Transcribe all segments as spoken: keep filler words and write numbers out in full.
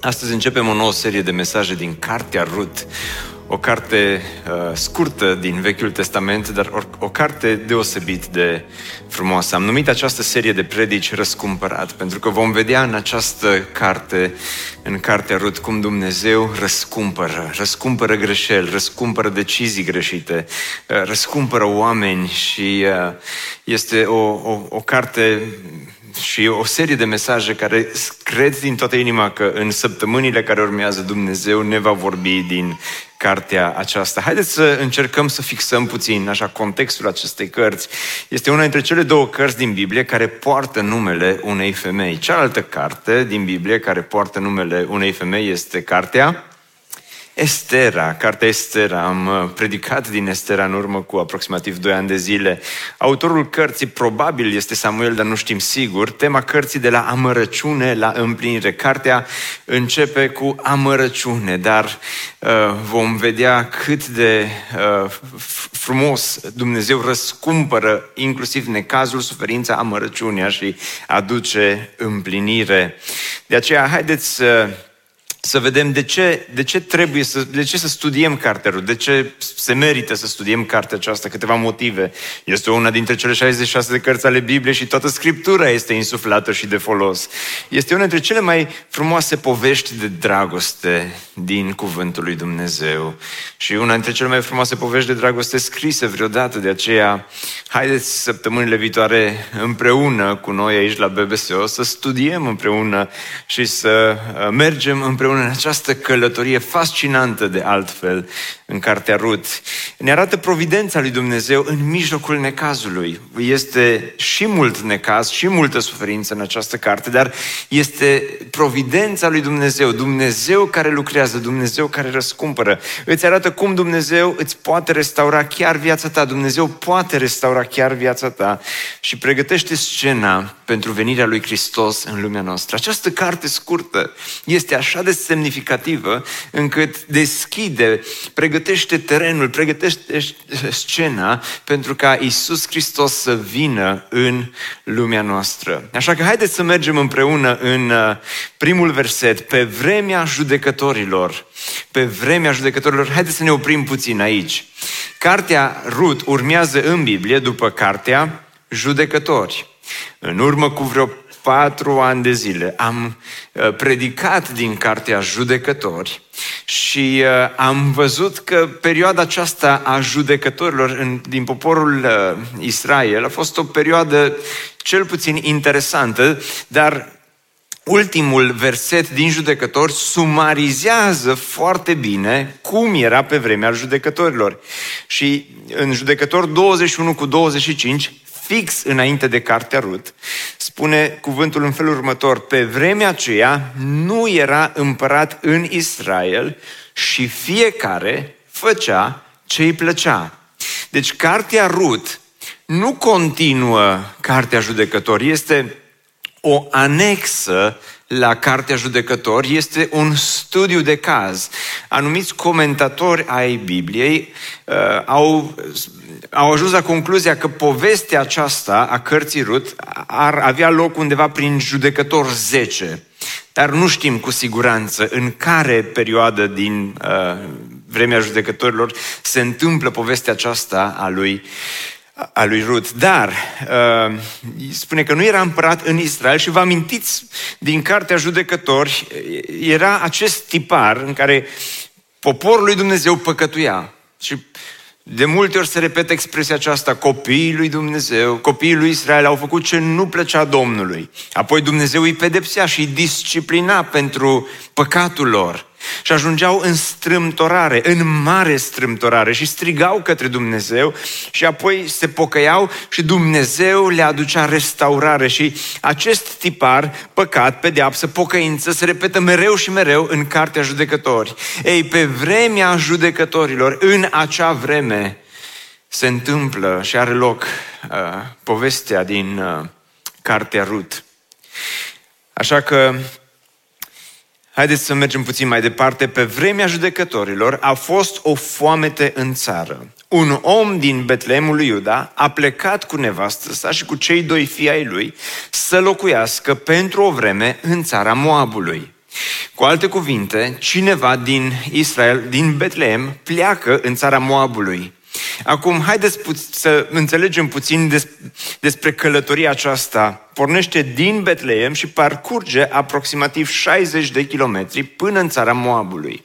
Astăzi începem o nouă serie de mesaje din Cartea Rut, o carte uh, scurtă din Vechiul Testament, dar o, o carte deosebit de frumoasă. Am numit această serie de predici Răscumpărat, pentru că vom vedea în această carte, în Cartea Rut, cum Dumnezeu răscumpără, răscumpără greșeli, răscumpără decizii greșite, uh, răscumpără oameni și uh, este o, o, o carte... Și o serie de mesaje care cred din toată inima că în săptămânile care urmează Dumnezeu ne va vorbi din cartea aceasta. Haideți să încercăm să fixăm puțin așa contextul acestei cărți. Este una dintre cele două cărți din Biblie care poartă numele unei femei. Cealaltă carte din Biblie care poartă numele unei femei este cartea Estera, Cartea Estera. Am predicat din Estera în urmă cu aproximativ doi ani de zile. Autorul cărții probabil este Samuel, dar nu știm sigur. Tema cărții de la amărăciune la împlinire. Cartea începe cu amărăciune, dar uh, vom vedea cât de uh, frumos Dumnezeu răscumpără inclusiv necazul, suferința, amărăciunea și aduce împlinire. De aceea, haideți uh, Să vedem de ce, de ce trebuie să, de ce să studiem Cartea Rut, de ce se merită să studiem cartea aceasta, câteva motive. Este una dintre cele șaizeci și șase de cărți ale Bibliei și toată Scriptura este insuflată și de folos. Este una dintre cele mai frumoase povești de dragoste din Cuvântul lui Dumnezeu și una dintre cele mai frumoase povești de dragoste scrise vreodată. De aceea, haideți săptămânile viitoare împreună cu noi aici la B B S O să studiem împreună și să mergem împreună în această călătorie fascinantă, de altfel, în Cartea Rut. Ne arată providența lui Dumnezeu în mijlocul necazului. Este și mult necaz și multă suferință în această carte, dar este providența lui Dumnezeu, Dumnezeu care lucrează, Dumnezeu care răscumpără. Îți arată cum Dumnezeu îți poate restaura chiar viața ta, Dumnezeu poate restaura chiar viața ta și pregătește scena pentru venirea lui Hristos în lumea noastră. Această carte scurtă este așa de semnificativă încât deschide, pregătește terenul, pregătește scena pentru ca Iisus Hristos să vină în lumea noastră. Așa că haideți să mergem împreună în primul verset. Pe vremea judecătorilor, pe vremea judecătorilor, haideți să ne oprim puțin aici. Cartea Rut urmează în Biblie după cartea Judecători. În urmă cu vreo patru ani de zile am predicat din cartea Judecători și am văzut că perioada aceasta a judecătorilor în, din poporul Israel a fost o perioadă cel puțin interesantă, dar ultimul verset din Judecători sumarizează foarte bine cum era pe vremea judecătorilor. Și în Judecători douăzeci și unu cu douăzeci și cinci, fix înainte de Cartea Rut, spune cuvântul în felul următor: pe vremea aceea nu era împărat în Israel și fiecare făcea ce îi plăcea. Deci Cartea Rut nu continuă Cartea Judecători, este o anexă la Cartea Judecători, este un studiu de caz. Anumiți comentatori ai Bibliei uh, au, au ajuns la concluzia că povestea aceasta a cărții Rut ar avea loc undeva prin Judecători zece. Dar nu știm cu siguranță în care perioadă din uh, vremea judecătorilor se întâmplă povestea aceasta a lui a lui Rut. Dar uh, spune că nu era împărat în Israel și vă amintiți din Cartea Judecători era acest tipar în care poporul lui Dumnezeu păcătuia și de multe ori se repetă expresia aceasta: copiii lui Dumnezeu, copiii lui Israel au făcut ce nu plăcea Domnului. Apoi Dumnezeu îi pedepsea și îi disciplina pentru păcatul lor. și ajungeau în strâmtorare, în mare strâmtorare și strigau către Dumnezeu și apoi se pocăiau și Dumnezeu le aducea restaurare. Și acest tipar, păcat, pedeapsă, pocăință, se repetă mereu și mereu în Cartea Judecători. Ei, pe vremea judecătorilor, în acea vreme, se întâmplă și are loc uh, povestea din uh, Cartea Rut. Așa că haideți să mergem puțin mai departe. Pe vremea judecătorilor a fost o foamete în țară. Un om din Betleemul Iuda a plecat cu nevastă sa și cu cei doi fii ai lui să locuiască pentru o vreme în țara Moabului. Cu alte cuvinte, cineva din Israel, din Betleem, pleacă în țara Moabului. Acum, haideți pu- să înțelegem puțin des- despre călătoria aceasta. Pornește din Betleem și parcurge aproximativ șaizeci de kilometri până în țara Moabului.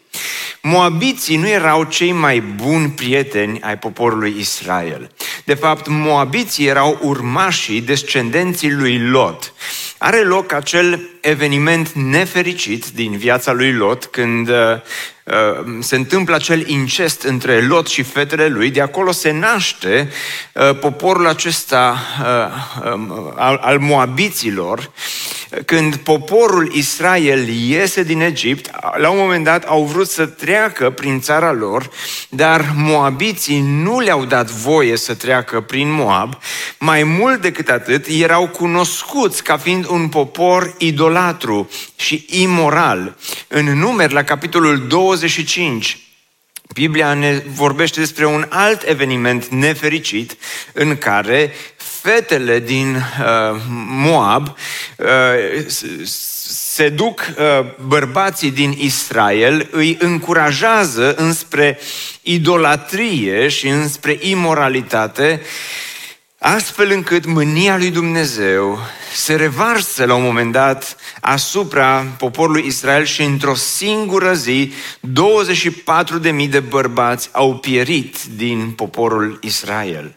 Moabiții nu erau cei mai buni prieteni ai poporului Israel. De fapt, moabiții erau urmașii descendenții lui Lot. Are loc acel eveniment nefericit din viața lui Lot, când uh, uh, se întâmplă acel incest între Lot și fetele lui. De acolo se naște uh, poporul acesta uh, um, al, al moabiților. Când poporul Israel iese din Egipt, la un moment dat au vrut să treacă prin țara lor, dar moabiții nu le-au dat voie să treacă prin Moab. Mai mult decât atât, erau cunoscuți ca fiind un popor idolatru și imoral. În Numeri, la capitolul douăzeci și cinci, Biblia ne vorbește despre un alt eveniment nefericit în care fetele din uh, Moab uh, se duc, uh, bărbații din Israel îi încurajează înspre idolatrie și înspre imoralitate, astfel încât mânia lui Dumnezeu se revarsă la un moment dat asupra poporului Israel și într-o singură zi douăzeci și patru de mii de bărbați au pierit din poporul Israel.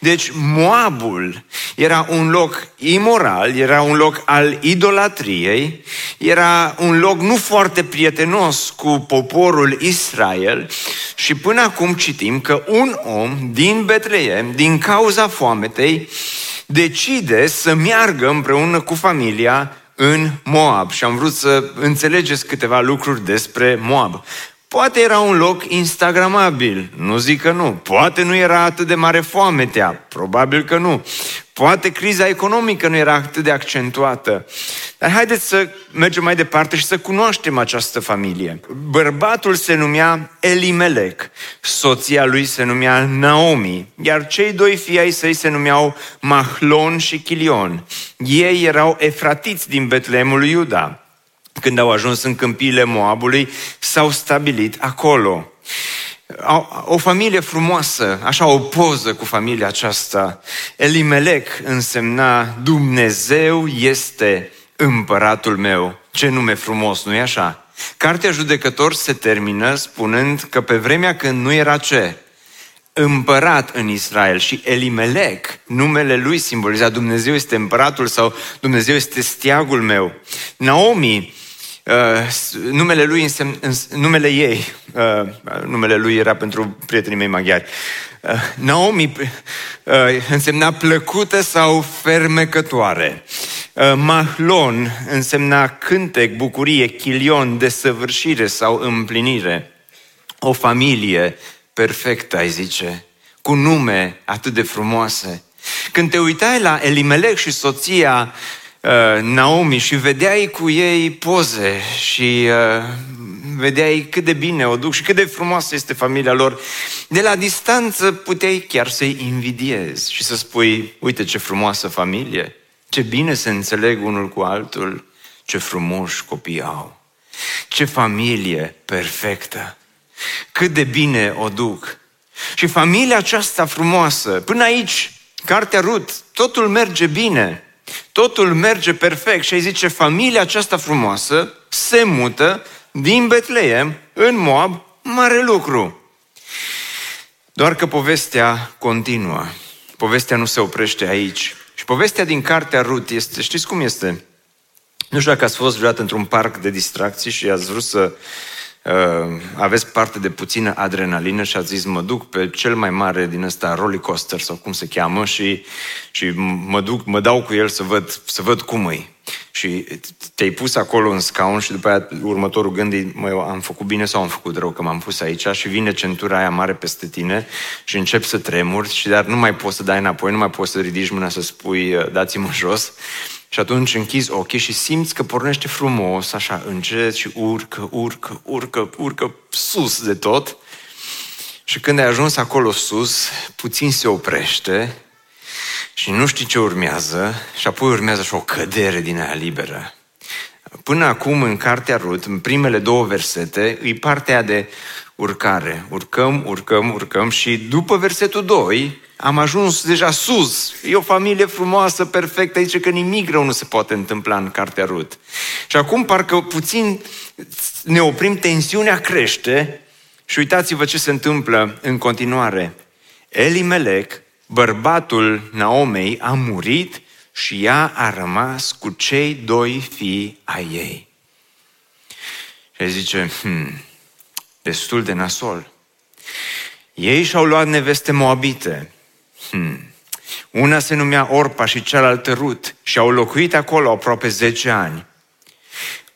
Deci Moabul era un loc imoral, era un loc al idolatriei, era un loc nu foarte prietenos cu poporul Israel și până acum citim că un om din Betleem, din cauza foametei, decide să meargă împreună cu familia în Moab. Și am vrut să înțelegeți câteva lucruri despre Moab. Poate era un loc instagramabil, nu zic că nu. Poate nu era atât de mare foametea, probabil că nu. Poate criza economică nu era atât de accentuată. Dar haideți să mergem mai departe și să cunoaștem această familie. Bărbatul se numea Elimelec, soția lui se numea Naomi, iar cei doi fii ai săi se numeau Mahlon și Chilion. Ei erau efratiți din Betleemul Iuda. Când au ajuns în câmpiile Moabului, s-au stabilit acolo. O familie frumoasă, așa o poză cu familia aceasta. Elimelec însemna Dumnezeu este împăratul meu. Ce nume frumos, nu-i așa? Cartea Judecători se termină spunând că pe vremea când nu era ce? Împărat în Israel și Elimelec, numele lui simboliza Dumnezeu este împăratul sau Dumnezeu este steagul meu. Naomi, Uh, numele lui însemn, numele ei uh, numele lui era pentru prietenii mei maghiari. uh, Naomi uh, însemna plăcută sau fermecătoare. uh, Mahlon însemna cântec, bucurie. Chilion, desăvârșire sau împlinire. O familie perfectă, ai zice, cu nume atât de frumoase. Când te uitai la Elimelec și soția Naomi și vedeai cu ei poze și uh, vedeai cât de bine o duc și cât de frumoasă este familia lor, de la distanță puteai chiar să-i invidiezi și să spui, uite ce frumoasă familie, ce bine se înțeleg unul cu altul, ce frumoși copii au, ce familie perfectă, cât de bine o duc. Și familia aceasta frumoasă, până aici, Cartea Rut, totul merge bine. Totul merge perfect și îi zice, familia aceasta frumoasă se mută din Betleem în Moab, mare lucru. Doar că povestea continuă. Povestea nu se oprește aici. Și povestea din Cartea Rut este, știți cum este? Nu știu dacă ați fost vreodată într-un parc de distracții și ați vrut să uh, aveți parte de puțină adrenalină și ați zis, mă duc pe cel mai mare din ăsta roller coaster sau cum se cheamă și, și mă duc, mă dau cu el să văd, să văd cum e. Și te-ai pus acolo în scaun și după aia următorul gând e, mă, am făcut bine sau am făcut rău că m-am pus aici? Și vine centura aia mare peste tine și începi să tremuri și dar nu mai poți să dai înapoi, nu mai poți să ridici mâna să spui dați-mă jos. Și atunci închizi ochii și simți că pornește frumos, așa, încet și urcă, urcă, urcă, urcă sus de tot. Și când ai ajuns acolo sus, puțin se oprește și nu știi ce urmează și apoi urmează și o cădere din aia liberă. Până acum, în Cartea Rut, în primele două versete, e partea de urcare. Urcăm, urcăm, urcăm și după versetul doi am ajuns deja sus. E o familie frumoasă, perfectă, zice că nimic rău nu se poate întâmpla în Cartea Rut. Și acum parcă puțin ne oprim, tensiunea crește și uitați-vă ce se întâmplă în continuare. Elimelec, bărbatul Naomei, a murit și ea a rămas cu cei doi fii ai ei. Și zice, hmm, destul de nasol. Ei și-au luat neveste moabite. Hmm. Una se numea Orpa și cealaltă Rut și au locuit acolo aproape zece ani.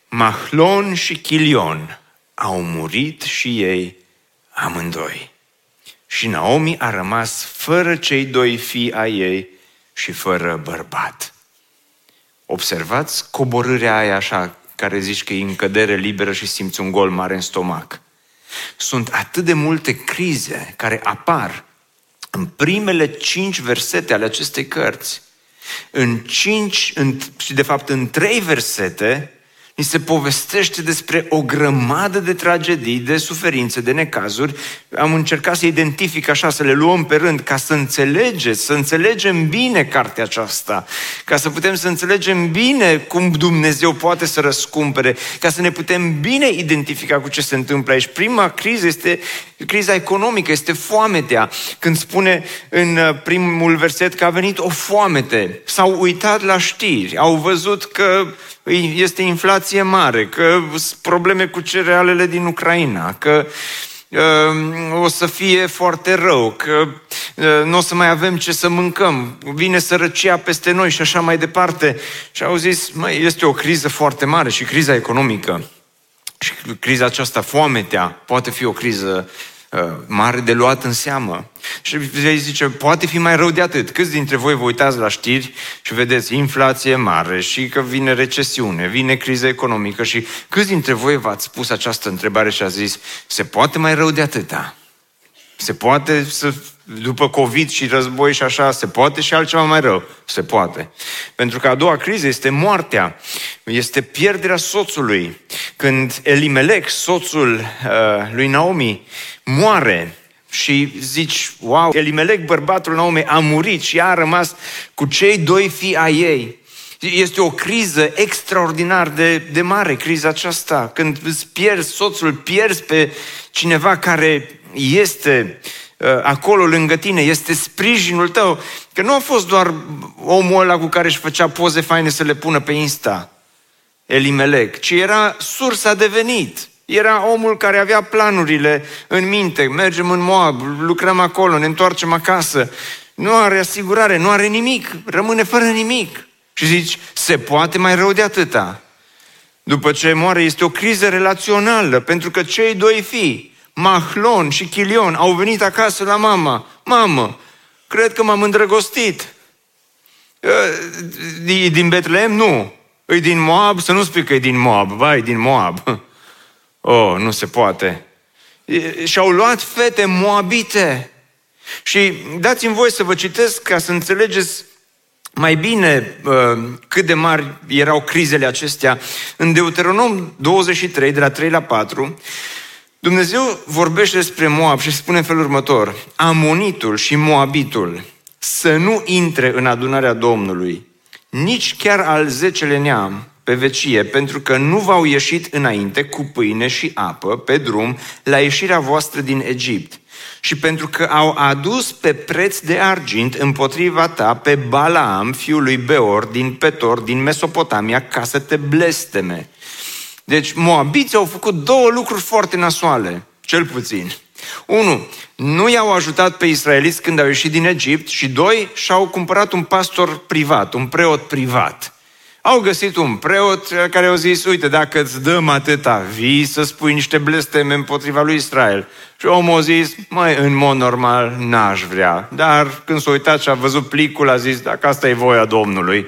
Mahlon și Chilion au murit și ei amândoi. Și Naomi a rămas fără cei doi fii ai ei și fără bărbat. Observați coborârea aia așa, care zici că e în cădere liberă și simți un gol mare în stomac. Sunt atât de multe crize care apar în primele cinci versete ale acestei cărți. În cinci, în, și de fapt în trei versete, ni se povestește despre o grămadă de tragedii, de suferințe, de necazuri. Am încercat să identific așa, să le luăm pe rând, ca să înțelegeți, să înțelegem bine cartea aceasta, ca să putem să înțelegem bine cum Dumnezeu poate să răscumpere, ca să ne putem bine identifica cu ce se întâmplă aici. Prima criză este criza economică, este foametea. Când spune în primul verset că a venit o foamete, s-au uitat la știri, au văzut că este inflație mare, că sunt probleme cu cerealele din Ucraina, că uh, o să fie foarte rău, că uh, nu o să mai avem ce să mâncăm, vine sărăcia peste noi și așa mai departe. Și au zis, măi, este o criză foarte mare și criza economică și criza aceasta, foametea, poate fi o criză mare de luat în seamă. Și zice, poate fi mai rău de atât. Câți dintre voi vă uitați la știri și vedeți inflație mare și că vine recesiune, vine criză economică și câți dintre voi v-ați pus această întrebare și ați zis, se poate mai rău de atâta? Se poate să, după COVID și război și așa, se poate și altceva mai rău? Se poate. Pentru că a doua criză este moartea, este pierderea soțului. Când Elimelec, soțul uh, lui Naomi, moare și zici, wow, Elimelec, bărbatul Naomi, a murit și a rămas cu cei doi fii ai ei. Este o criză extraordinar de, de mare, criza aceasta. Când îți pierzi soțul, pierzi pe cineva care este acolo lângă tine, este sprijinul tău. Că nu a fost doar omul ăla cu care își făcea poze faine să le pună pe Insta, Elimelec, ci era sursa de venit. Era omul care avea planurile în minte. Mergem în Moab, lucrăm acolo, ne întoarcem acasă. Nu are asigurare, nu are nimic, rămâne fără nimic. Și zici, se poate mai rău de atâta. După ce moare, este o criză relațională, pentru că cei doi fii, Mahlon și Chilion, au venit acasă la mama. Mamă, cred că m-am îndrăgostit. E din Betleem? Nu. E din Moab? Să nu spui că e din Moab. Vai, din Moab. Oh, nu se poate. Și-au luat fete moabite. Și dați-mi voie să vă citesc ca să înțelegeți mai bine uh, cât de mari erau crizele acestea. În Deuteronom douăzeci și trei, de la trei la patru, Dumnezeu vorbește despre Moab și spune în felul următor: Amonitul și Moabitul să nu intre în adunarea Domnului, nici chiar al zecele neam, pe vecie, pentru că nu v-au ieșit înainte cu pâine și apă pe drum la ieșirea voastră din Egipt, și pentru că au adus pe preț de argint împotriva ta pe Balaam, fiul lui Beor, din Petor, din Mesopotamia, ca să te blesteme. Deci moabiții au făcut două lucruri foarte nasoale, cel puțin. Unu, nu i-au ajutat pe israeliți când au ieșit din Egipt și doi, și-au cumpărat un pastor privat, un preot privat. Au găsit un preot care au zis, uite, dacă îți dăm atâta, vii să spui niște blesteme împotriva lui Israel. Și omul a zis, măi, în mod normal n-aș vrea. Dar când s-a uitat și a văzut plicul, a zis, dacă asta e voia Domnului.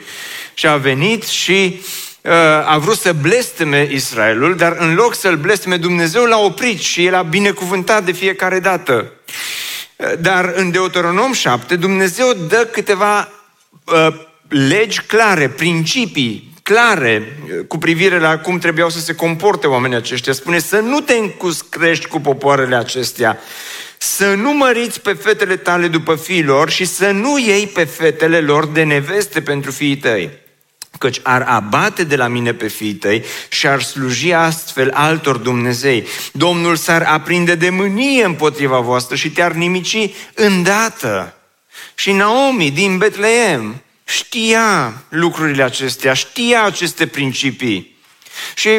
Și a venit și uh, a vrut să blesteme Israelul, dar în loc să-l blesteme, Dumnezeu l-a oprit și el a binecuvântat de fiecare dată. Dar în Deuteronom șapte, Dumnezeu dă câteva uh, legi clare, principii clare cu privire la cum trebuiau să se comporte oamenii aceștia. Spune să nu te încuscrești cu popoarele acestea, să nu măriți pe fetele tale după fiilor și să nu iei pe fetele lor de neveste pentru fiii tăi, căci ar abate de la mine pe fiii tăi și ar sluji astfel altor dumnezei. Domnul s-ar aprinde de mânie împotriva voastră și te-ar nimici îndată. Și Naomi din Betleem știa lucrurile acestea, știa aceste principii și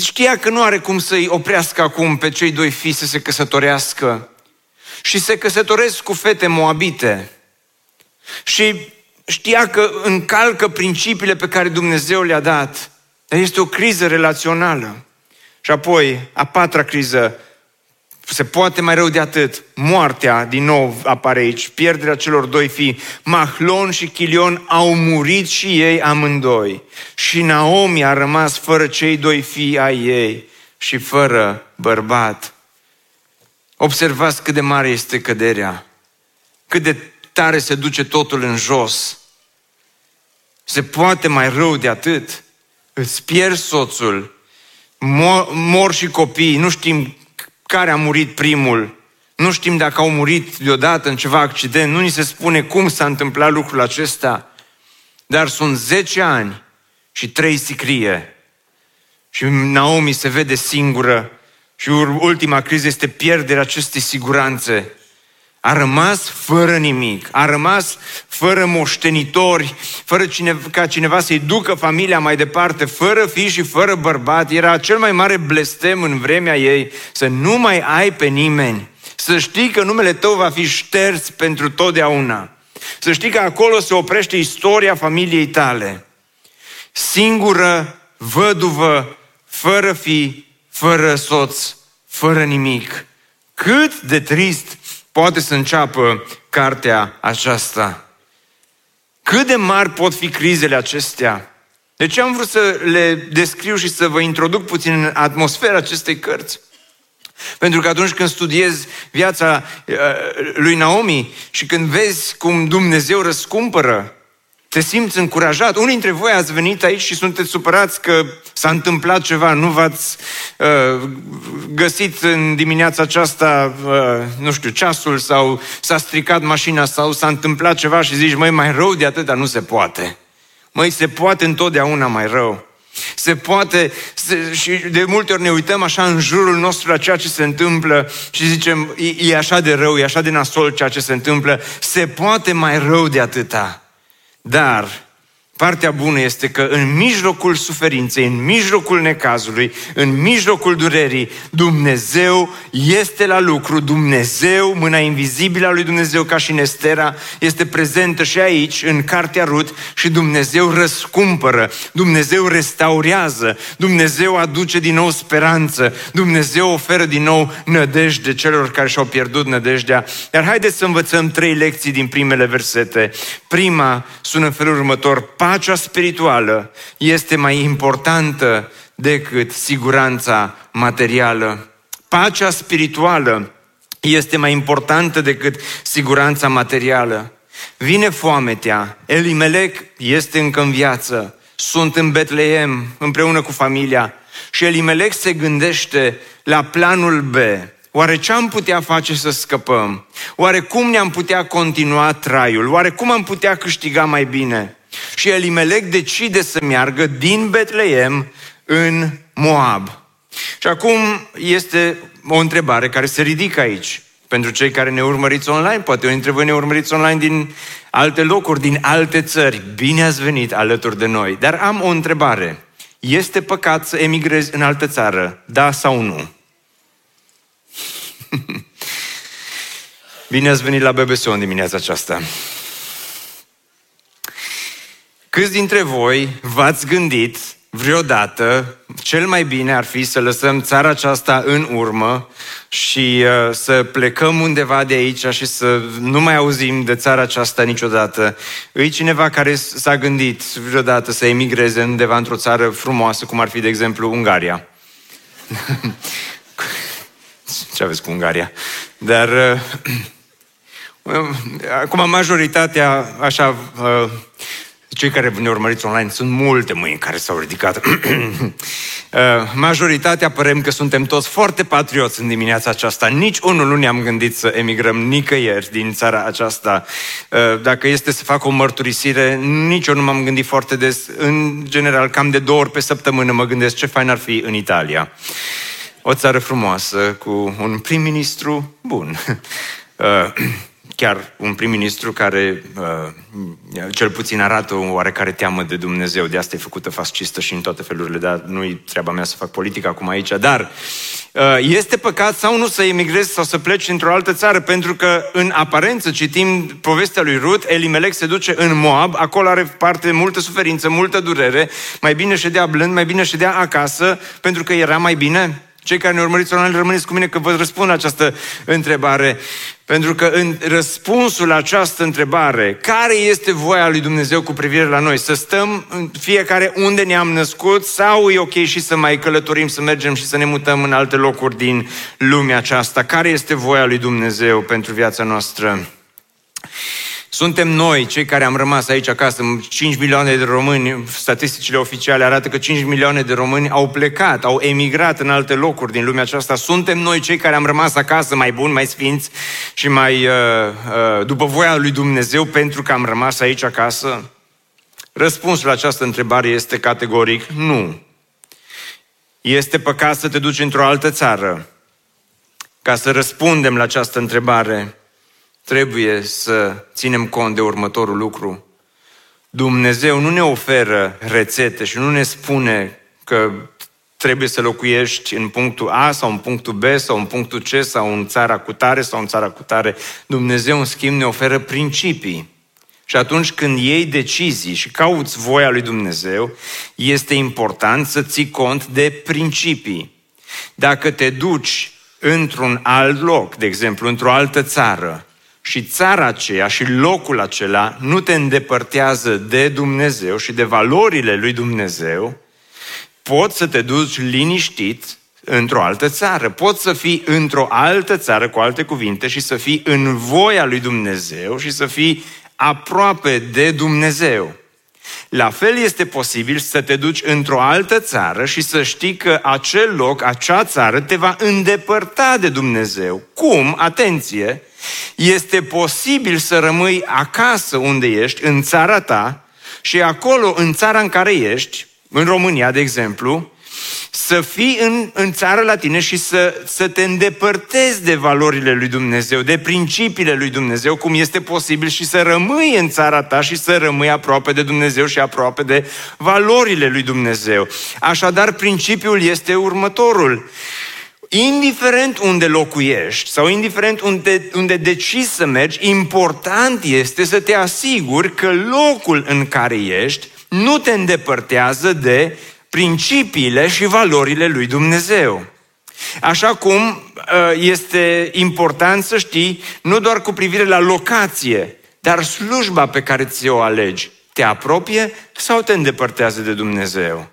știa că nu are cum să-i oprească acum pe cei doi fii să se căsătorească și se căsătoresc cu fete moabite și știa că încalcă principiile pe care Dumnezeu le-a dat, dar este o criză relațională. Și apoi, a patra criză, se poate mai rău de atât. Moartea, din nou, apare aici. Pierderea celor doi fii. Mahlon și Chilion au murit și ei amândoi. Și Naomi a rămas fără cei doi fii ai ei și fără bărbat. Observați cât de mare este căderea. Cât de tare se duce totul în jos. Se poate mai rău de atât. Îți pierzi soțul. Mor și copiii. Nu știm care a murit primul. Nu știm dacă au murit deodată în ceva accident, nu ni se spune cum s-a întâmplat lucrul acesta, dar sunt zece ani și trei sicrie. Și Naomi se vede singură și ultima criză este pierderea acestei siguranțe. A rămas fără nimic, a rămas fără moștenitori, fără cine, ca cineva să-i ducă familia mai departe, fără fii și fără bărbat. Era cel mai mare blestem în vremea ei să nu mai ai pe nimeni, să știi că numele tău va fi șters pentru totdeauna, să știi că acolo se oprește istoria familiei tale. Singură, văduvă, fără fii, fără soț, fără nimic. Cât de trist poate să înceapă cartea aceasta. Cât de mari pot fi crizele acestea? De ce am vrut să le descriu și să vă introduc puțin în atmosfera acestei cărți? Pentru că atunci când studiezi viața lui Naomi și când vezi cum Dumnezeu răscumpără, te simți încurajat. Unii dintre voi ați venit aici și sunteți supărați că s-a întâmplat ceva, nu v-ați uh, găsit în dimineața aceasta, uh, nu știu, ceasul sau s-a stricat mașina sau s-a întâmplat ceva și zici, măi, mai rău de atâta nu se poate. Măi, se poate întotdeauna mai rău. Se poate, se, și de multe ori ne uităm așa în jurul nostru la ceea ce se întâmplă și zicem, e, e așa de rău, e așa de nasol ceea ce se întâmplă. Se poate mai rău de atâta. Dar partea bună este că în mijlocul suferinței, în mijlocul necazului, în mijlocul durerii, Dumnezeu este la lucru. Dumnezeu, mâna invizibilă a lui Dumnezeu, ca și în Estera, este prezentă și aici, în Cartea Rut, și Dumnezeu răscumpără, Dumnezeu restaurează, Dumnezeu aduce din nou speranță, Dumnezeu oferă din nou nădejde celor care și-au pierdut nădejdea. Dar haideți să învățăm trei lecții din primele versete. Prima sună în felul următor. Pacea spirituală este mai importantă decât siguranța materială. Pacea spirituală este mai importantă decât siguranța materială. Vine foametea, Elimelec este încă în viață, sunt în Betleem împreună cu familia și Elimelec se gândește la planul B. Oare ce am putea face să scăpăm? Oare cum ne-am putea continua traiul? Oare cum am putea câștiga mai bine? Și Elimelec decide să meargă din Betleem în Moab. Și acum este o întrebare care se ridică aici. Pentru cei care ne urmăriți online, poate unii dintre voi ne urmăriți online din alte locuri, din alte țări. Bine ați venit alături de noi. Dar am o întrebare. Este păcat să emigrezi în altă țară, da sau nu? Bine ați venit la B B S O în dimineața aceasta. Câți dintre voi v-ați gândit vreodată, cel mai bine ar fi să lăsăm țara aceasta în urmă și uh, să plecăm undeva de aici și să nu mai auzim de țara aceasta niciodată? E cineva care s-a gândit vreodată să emigreze undeva într-o țară frumoasă, cum ar fi, de exemplu, Ungaria? Ce aveți cu Ungaria? Dar uh, acum majoritatea, așa... Uh, Cei care ne urmăriți online, sunt multe mâini care s-au ridicat. Majoritatea părem că suntem toți foarte patrioți în dimineața aceasta. Nici unul nu ne-am gândit să emigrăm nicăieri din țara aceasta. Dacă este să fac o mărturisire, nici eu nu m-am gândit foarte des. În general, cam de două ori pe săptămână mă gândesc ce fain ar fi în Italia. O țară frumoasă, cu un prim-ministru bun. Chiar un prim-ministru care uh, cel puțin arată o oarecare teamă de Dumnezeu. De asta e făcută fascistă și în toate felurile, dar nu-i treaba mea să fac politică acum aici. Dar uh, este păcat sau nu să emigrezi sau să pleci într-o altă țară? Pentru că în aparență, citim povestea lui Rut, Elimelec se duce în Moab, acolo are parte multă suferință, multă durere, mai bine ședea blând, mai bine ședea acasă, pentru că era mai bine. Cei care ne urmăriți online, rămâneți cu mine că vă răspund la această întrebare. Pentru că în răspunsul la această întrebare, care este voia lui Dumnezeu cu privire la noi? Să stăm fiecare unde ne-am născut sau e ok și să mai călătorim, să mergem și să ne mutăm în alte locuri din lumea aceasta? Care este voia lui Dumnezeu pentru viața noastră? Suntem noi, cei care am rămas aici acasă, cinci milioane de români, statisticile oficiale arată că cinci milioane de români au plecat, au emigrat în alte locuri din lumea aceasta. Suntem noi, cei care am rămas acasă, mai buni, mai sfinți și mai uh, uh, după voia lui Dumnezeu, pentru că am rămas aici acasă? Răspunsul la această întrebare este categoric nu. Este păcat să te duci într-o altă țară. Ca să răspundem la această întrebare, trebuie să ținem cont de următorul lucru. Dumnezeu nu ne oferă rețete și nu ne spune că trebuie să locuiești în punctul A sau în punctul B sau în punctul C sau în țara cu tare sau în țara cu tare. Dumnezeu, în schimb, ne oferă principii. Și atunci când iei decizii și cauți voia lui Dumnezeu, este important să ții cont de principii. Dacă te duci într-un alt loc, de exemplu, într-o altă țară, și țara aceea și locul acela nu te îndepărtează de Dumnezeu și de valorile lui Dumnezeu, poți să te duci liniștit într-o altă țară. Poți să fii într-o altă țară, cu alte cuvinte, și să fii în voia lui Dumnezeu și să fii aproape de Dumnezeu. La fel este posibil să te duci într-o altă țară și să știi că acel loc, acea țară te va îndepărta de Dumnezeu. Cum? Atenție! Este posibil să rămâi acasă unde ești, în țara ta, și acolo, în țara în care ești, în România, de exemplu, să fii în, în țară la tine și să, să te îndepărtezi de valorile lui Dumnezeu, de principiile lui Dumnezeu, cum este posibil și să rămâi în țara ta și să rămâi aproape de Dumnezeu și aproape de valorile lui Dumnezeu. Așadar, principiul este următorul. Indiferent unde locuiești sau indiferent unde, unde decizi să mergi, important este să te asiguri că locul în care ești nu te îndepărtează de principiile și valorile lui Dumnezeu. Așa cum este important să știi, nu doar cu privire la locație, dar slujba pe care ți-o alegi, te apropie sau te îndepărtează de Dumnezeu?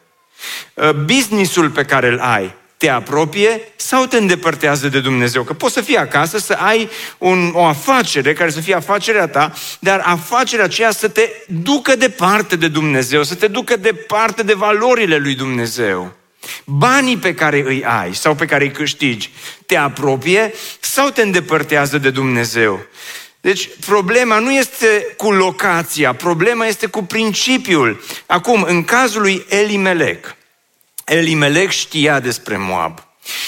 Businessul pe care îl ai, te apropie sau te îndepărtează de Dumnezeu? Că poți să fii acasă, să ai un, o afacere care să fie afacerea ta, dar afacerea aceea să te ducă departe de Dumnezeu, să te ducă departe de valorile lui Dumnezeu. Banii pe care îi ai sau pe care îi câștigi, te apropie sau te îndepărtează de Dumnezeu? Deci problema nu este cu locația, problema este cu principiul. Acum, în cazul lui Elimelec, Elimelec știa despre Moab,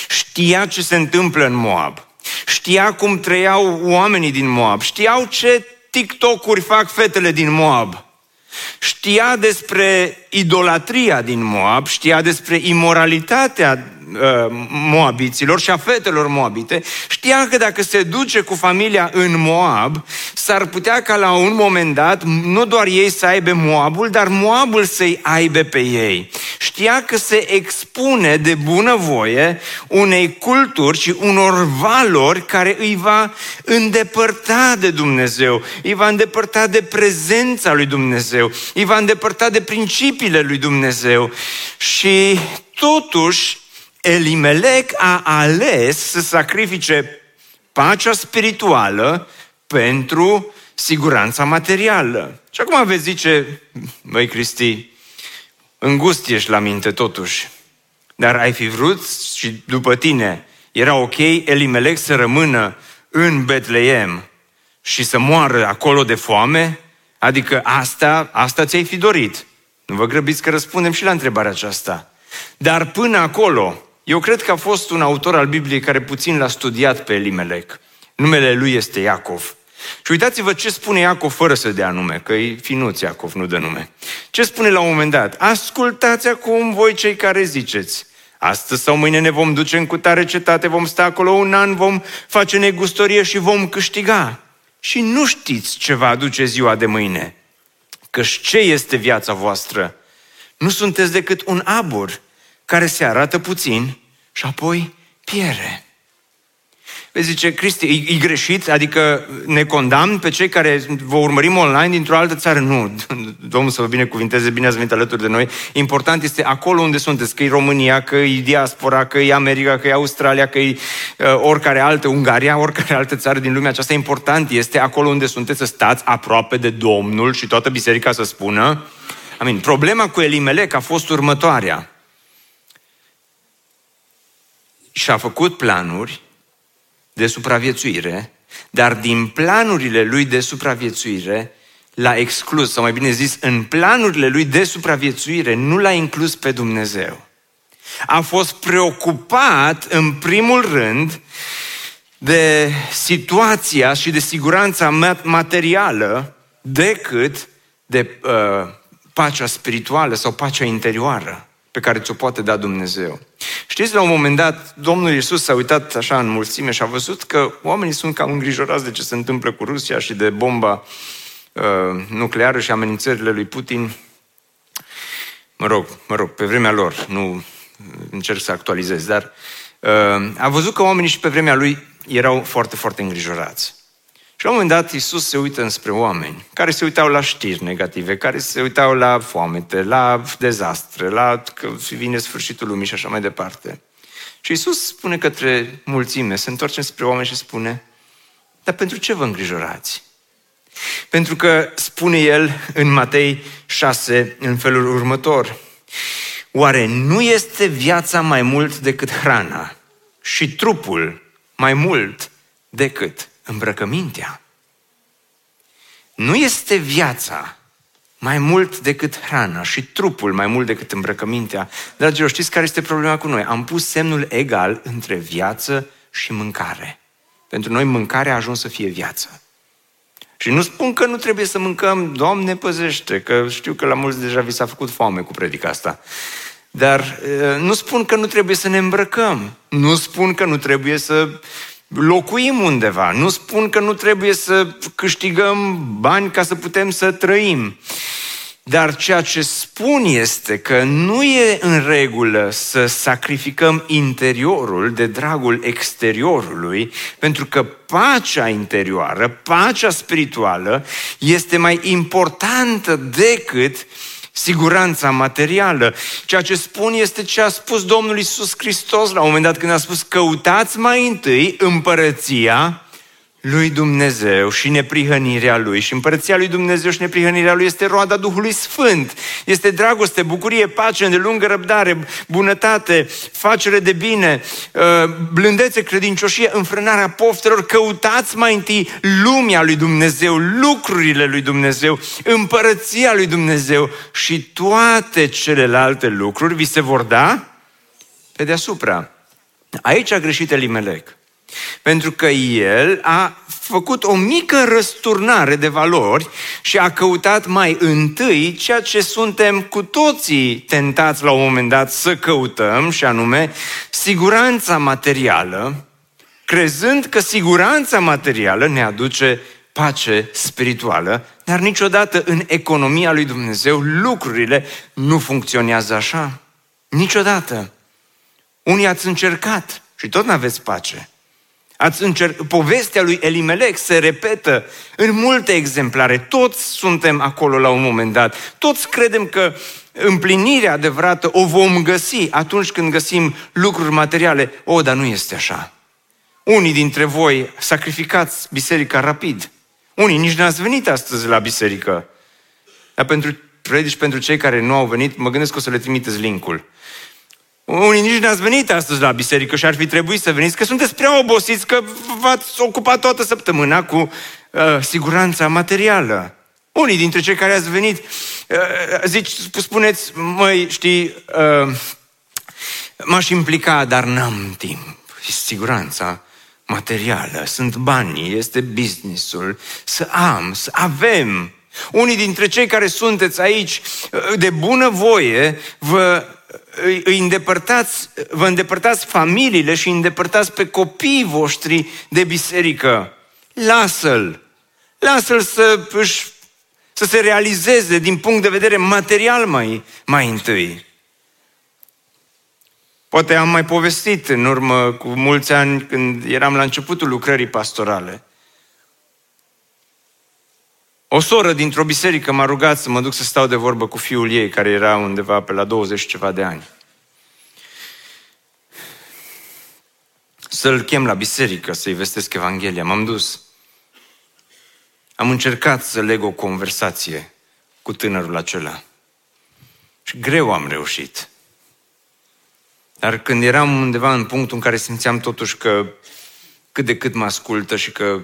știa ce se întâmplă în Moab, știa cum trăiau oamenii din Moab, știau ce TikTok-uri fac fetele din Moab. Știa despre idolatria din Moab, știa despre imoralitatea moabiților și a fetelor moabite, știa că dacă se duce cu familia în Moab, s-ar putea ca la un moment dat nu doar ei să aibă Moabul, dar Moabul să-i aibă pe ei. Știa că se expune de bunăvoie unei culturi și unor valori care îi va îndepărta de Dumnezeu, îi va îndepărta de prezența lui Dumnezeu, îi va îndepărta de principiile lui Dumnezeu. Și totuși Elimelec a ales să sacrifice pacea spirituală pentru siguranța materială. Și acum veți zice, băi Cristi, îngust ești la minte totuși, dar ai fi vrut și după tine era ok Elimelec să rămână în Betleem și să moară acolo de foame? Adică asta, asta ți-ai fi dorit. Nu vă grăbiți că răspundem și la întrebarea aceasta. Dar până acolo, eu cred că a fost un autor al Bibliei care puțin l-a studiat pe Elimelec. Numele lui este Iacov. Și uitați-vă ce spune Iacov fără să dea nume, că e finuț Iacov, nu dă nume. Ce spune la un moment dat? Ascultați acum voi cei care ziceți, astăzi sau mâine ne vom duce în cutare cetate, vom sta acolo un an, vom face negustorie și vom câștiga. Și nu știți ce va aduce ziua de mâine, căci ce este viața voastră? Nu sunteți decât un abur care se arată puțin și apoi piere. Vezi, zice, Cristi, e, e greșit? Adică ne condamn pe cei care vă urmărim online dintr-o altă țară? Nu, Domnul să vă binecuvinteze, bine ați venit alături de noi. Important este acolo unde sunteți, că e România, că e diaspora, că e America, că e Australia, că e uh, oricare altă, Ungaria, oricare altă țară din lumea aceasta. Important este acolo unde sunteți să stați aproape de Domnul și toată biserica să spună amin. Problema cu Elimelec a fost următoarea. Și-a făcut planuri de supraviețuire, dar din planurile lui de supraviețuire l-a exclus, sau mai bine zis, în planurile lui de supraviețuire nu l-a inclus pe Dumnezeu. A fost preocupat, în primul rând, de situația și de siguranța materială decât de uh, pacea spirituală sau pacea interioară pe care ți-o poate da Dumnezeu. Știți, la un moment dat, Domnul Iisus s-a uitat așa în mulțime și a văzut că oamenii sunt cam îngrijorați de ce se întâmplă cu Rusia și de bomba uh, nucleară și amenințările lui Putin. Mă rog, mă rog, pe vremea lor, nu încerc să actualizez, dar uh, a văzut că oamenii și pe vremea lui erau foarte, foarte îngrijorați. Și la un moment dat Iisus se uită înspre oameni care se uitau la știri negative, care se uitau la foamete, la dezastre, la că vine sfârșitul lumii și așa mai departe. Și Iisus spune către mulțime, se întoarce spre oameni și spune, dar pentru ce vă îngrijorați? Pentru că spune El în Matei șase în felul următor, oare nu este viața mai mult decât hrana și trupul mai mult decât îmbrăcămintea? Nu este viața mai mult decât hrana și trupul mai mult decât îmbrăcămintea? Dragilor, știți care este problema cu noi? Am pus semnul egal între viață și mâncare. Pentru noi mâncarea a ajuns să fie viață. Și nu spun că nu trebuie să mâncăm, Doamne păzește, că știu că la mulți deja vi s-a făcut foame cu predica asta. Dar nu spun că nu trebuie să ne îmbrăcăm. Nu spun că nu trebuie să locuim undeva. Nu spun că nu trebuie să câștigăm bani ca să putem să trăim. Dar ceea ce spun este că nu e în regulă să sacrificăm interiorul de dragul exteriorului, pentru că pacea interioară, pacea spirituală este mai importantă decât siguranța materială. Ceea ce spun este ce a spus Domnul Iisus Hristos la un moment dat când a spus căutați mai întâi împărăția lui Dumnezeu și neprihănirea Lui. Și împărăția lui Dumnezeu și neprihănirea Lui este roada Duhului Sfânt. Este dragoste, bucurie, pace, îndelungă răbdare, bunătate, facere de bine, blândețe, credincioșie, înfrânarea poftelor. Căutați mai întâi lumea lui Dumnezeu, lucrurile lui Dumnezeu, împărăția lui Dumnezeu și toate celelalte lucruri vi se vor da pe deasupra. Aici a greșit Elimelec. pentru că el a făcut o mică răsturnare de valori și a căutat mai întâi ceea ce suntem cu toții tentați la un moment dat să căutăm, și anume siguranța materială, crezând că siguranța materială ne aduce pace spirituală, dar niciodată în economia lui Dumnezeu lucrurile nu funcționează așa. Niciodată. Unii ați încercat și tot n-aveți pace. Ați încerc... Povestea lui Elimelec se repetă în multe exemplare. Toți suntem acolo la un moment dat. Toți credem că împlinirea adevărată o vom găsi atunci când găsim lucruri materiale. O, dar nu este așa. Unii dintre voi sacrificați biserica rapid. Unii nici n-ați venit astăzi la biserică. Dar pentru predici, pentru cei care nu au venit, mă gândesc că o să le trimiteți link-ul. Unii nici n-ați venit astăzi la biserică și ar fi trebuit să veniți, că sunteți prea obosiți, că v-ați ocupat toată săptămâna cu uh, siguranța materială. Unii dintre cei care ați venit, uh, zici, spuneți, măi, știi, uh, m-aș implica, dar n-am timp. Siguranța materială, sunt banii, este businessul, să am, să avem. Unii dintre cei care sunteți aici, de bună voie, vă îi îndepărtați, vă îndepărtați familiile și îndepărtați pe copiii voștri de biserică. Lasă-l! Lasă-l să, își, să se realizeze din punct de vedere material mai, mai întâi. Poate am mai povestit în urmă cu mulți ani, când eram la începutul lucrării pastorale. O soră dintr-o biserică m-a rugat să mă duc să stau de vorbă cu fiul ei, care era undeva pe la douăzeci ceva de ani. Să-l chem la biserică, să-i vestesc Evanghelia. M-am dus. Am încercat să leg o conversație cu tânărul acela. Și greu am reușit. Dar când eram undeva în punctul în care simțeam totuși că cât de cât mă ascultă și că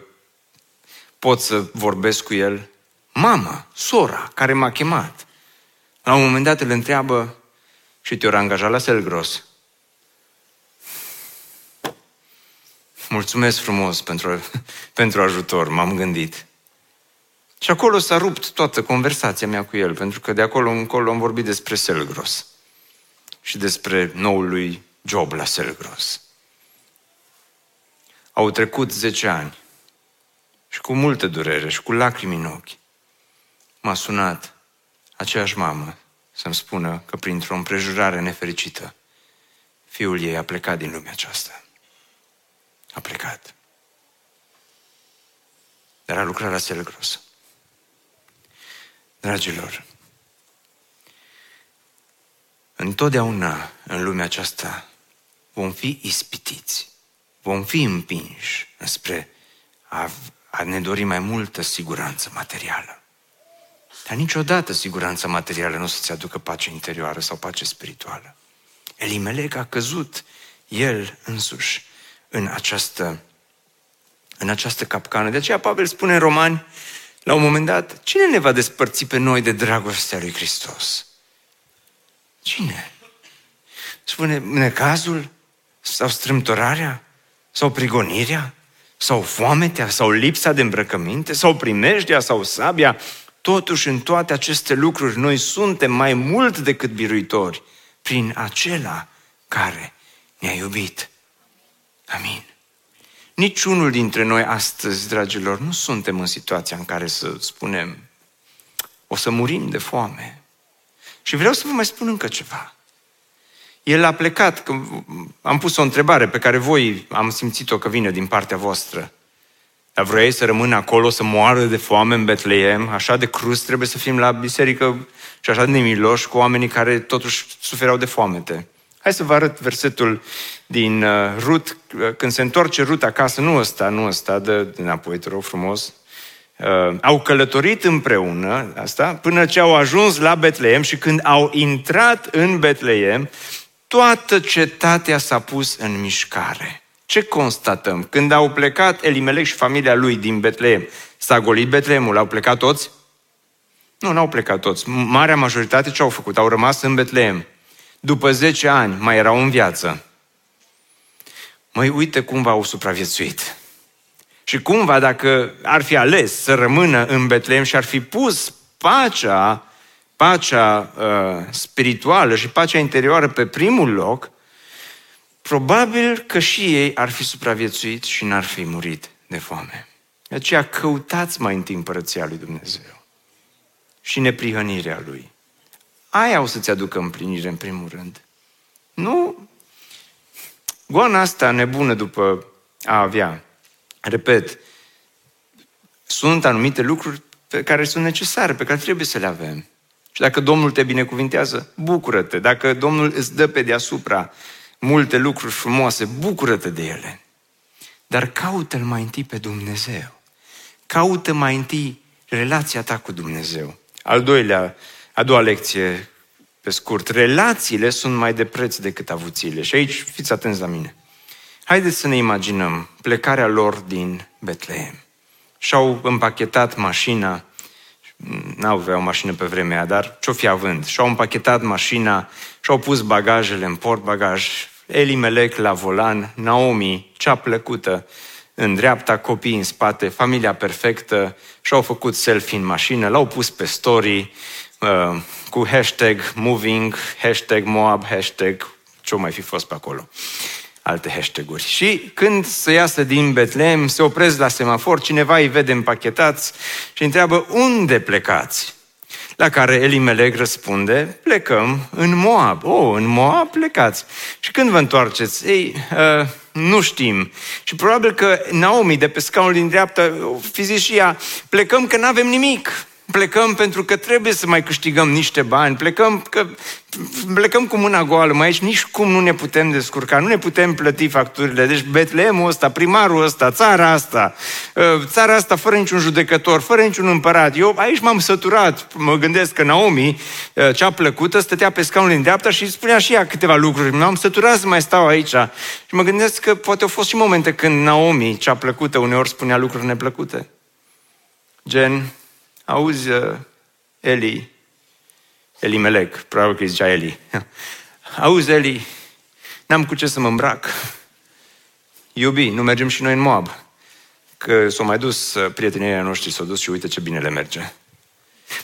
pot să vorbesc cu el, mama, sora, care m-a chemat, la un moment dat îl întreabă: și te-or angajat la Selgros? Mulțumesc frumos pentru, pentru ajutor, m-am gândit. Și acolo s-a rupt toată conversația mea cu el, pentru că de acolo încolo am vorbit despre Selgros și despre noul lui job la Selgros. Au trecut zece ani și cu multă durere și cu lacrimi în ochi m-a sunat aceeași mamă să-mi spună că printr-o împrejurare nefericită fiul ei a plecat din lumea aceasta. A plecat. Dar a lucrat la Selgros. Dragilor, întotdeauna în lumea aceasta vom fi ispitiți, vom fi împinși spre a, a ne dori mai multă siguranță materială. Dar niciodată siguranța materială nu o să-ți aducă pace interioară sau pace spirituală. Elimelec a căzut el însuși în această, în această capcană. De aceea Pavel spune în Romani, la un moment dat, cine ne va despărți pe noi de dragostea lui Hristos? Cine? Spune, necazul? Sau strâmtorarea? Sau prigonirea? Sau foametea? Sau lipsa de îmbrăcăminte? Sau primejdea? Sau sabia? Totuși, în toate aceste lucruri, noi suntem mai mult decât biruitori prin acela care ne-a iubit. Amin. Niciunul dintre noi astăzi, dragilor, nu suntem în situația în care să spunem o să murim de foame. Și vreau să vă mai spun încă ceva. El a plecat, că am pus o întrebare pe care voi am simțit-o că vine din partea voastră. Dar vroiai să rămână acolo, să moară de foame în Betleem? Așa de cruz trebuie să fim la biserică și așa de nemiloși cu oamenii care totuși suferau de foamete? Hai să vă arăt versetul din Rut. Când se întoarce Rut acasă, nu ăsta, nu ăsta, dă înapoi, te rog frumos. Uh, au călătorit împreună, asta, până ce au ajuns la Betleem, și când au intrat în Betleem, toată cetatea s-a pus în mișcare. Ce constatăm? Când au plecat Elimelec și familia lui din Betleem, s-a golit Betleemul, au plecat toți? Nu, n-au plecat toți. Marea majoritate ce au făcut? Au rămas în Betleem. După zece ani mai erau în viață. măi, uite cum v-au supraviețuit. Și cumva, dacă ar fi ales să rămână în Betleem și ar fi pus pacea, pacea uh, spirituală și pacea interioară pe primul loc, probabil că și ei ar fi supraviețuit și n-ar fi murit de foame. De aceea căutați mai întâi împărăția lui Dumnezeu și neprihănirea lui. Aia o să-ți aducă împlinire în primul rând. Nu goana asta nebună după a avea. Repet, sunt anumite lucruri pe care sunt necesare, pe care trebuie să le avem. Și dacă Domnul te binecuvintează, bucură-te. Dacă Domnul îți dă pe deasupra multe lucruri frumoase, bucură-te de ele. Dar caută-L mai întâi pe Dumnezeu. Caută mai întâi relația ta cu Dumnezeu. Al doilea, a doua lecție, pe scurt, relațiile sunt mai de preț decât avuțiile. Și aici fiți atenți la mine. Haideți să ne imaginăm plecarea lor din Betleem. Și-au împachetat mașina, n-au avea o mașină pe vremea aia, dar ce-o fi având? Și-au împachetat mașina, și-au pus bagajele în portbagaj, Elimelec la volan, Naomi, cea plăcută, în dreapta, copiii în spate, familia perfectă, și-au făcut selfie în mașină, l-au pus pe story uh, cu hashtag moving, hashtag Moab, hashtag ce-o mai fi fost pe acolo. Alte hashtag-uri. Și când se iasă din Betleem, se opresc la semafor, cineva îi vede împachetați și întreabă, unde plecați? La care Elimelec răspunde, plecăm în Moab. Oh, în Moab plecați. Și când vă întoarceți? Ei, uh, nu știm. Și probabil că Naomi, de pe scaunul din dreapta, fi zis și ea, plecăm că n-avem nimic. Plecăm pentru că trebuie să mai câștigăm niște bani, plecăm, că, plecăm cu mâna goală, mai aici nici cum nu ne putem descurca, nu ne putem plăti facturile. Deci Betleemul ăsta, primarul ăsta, țara asta, țara asta fără niciun judecător, fără niciun împărat. Eu aici m-am săturat, mă gândesc că Naomi, cea plăcută, stătea pe scaunul din dreapta și spunea și ea câteva lucruri. M-am săturat să mai stau aici și mă gândesc că poate au fost și momente când Naomi, cea plăcută, uneori spunea lucruri neplăcute. Gen... Auzi, Eli, Elimelec, probabil că îi zicea Eli. Auzi, Eli, n-am cu ce să mă îmbrac. Iubi, nu mergem și noi în Moab. Că s-au mai dus prietenii noștri, s-au dus și uite ce bine le merge.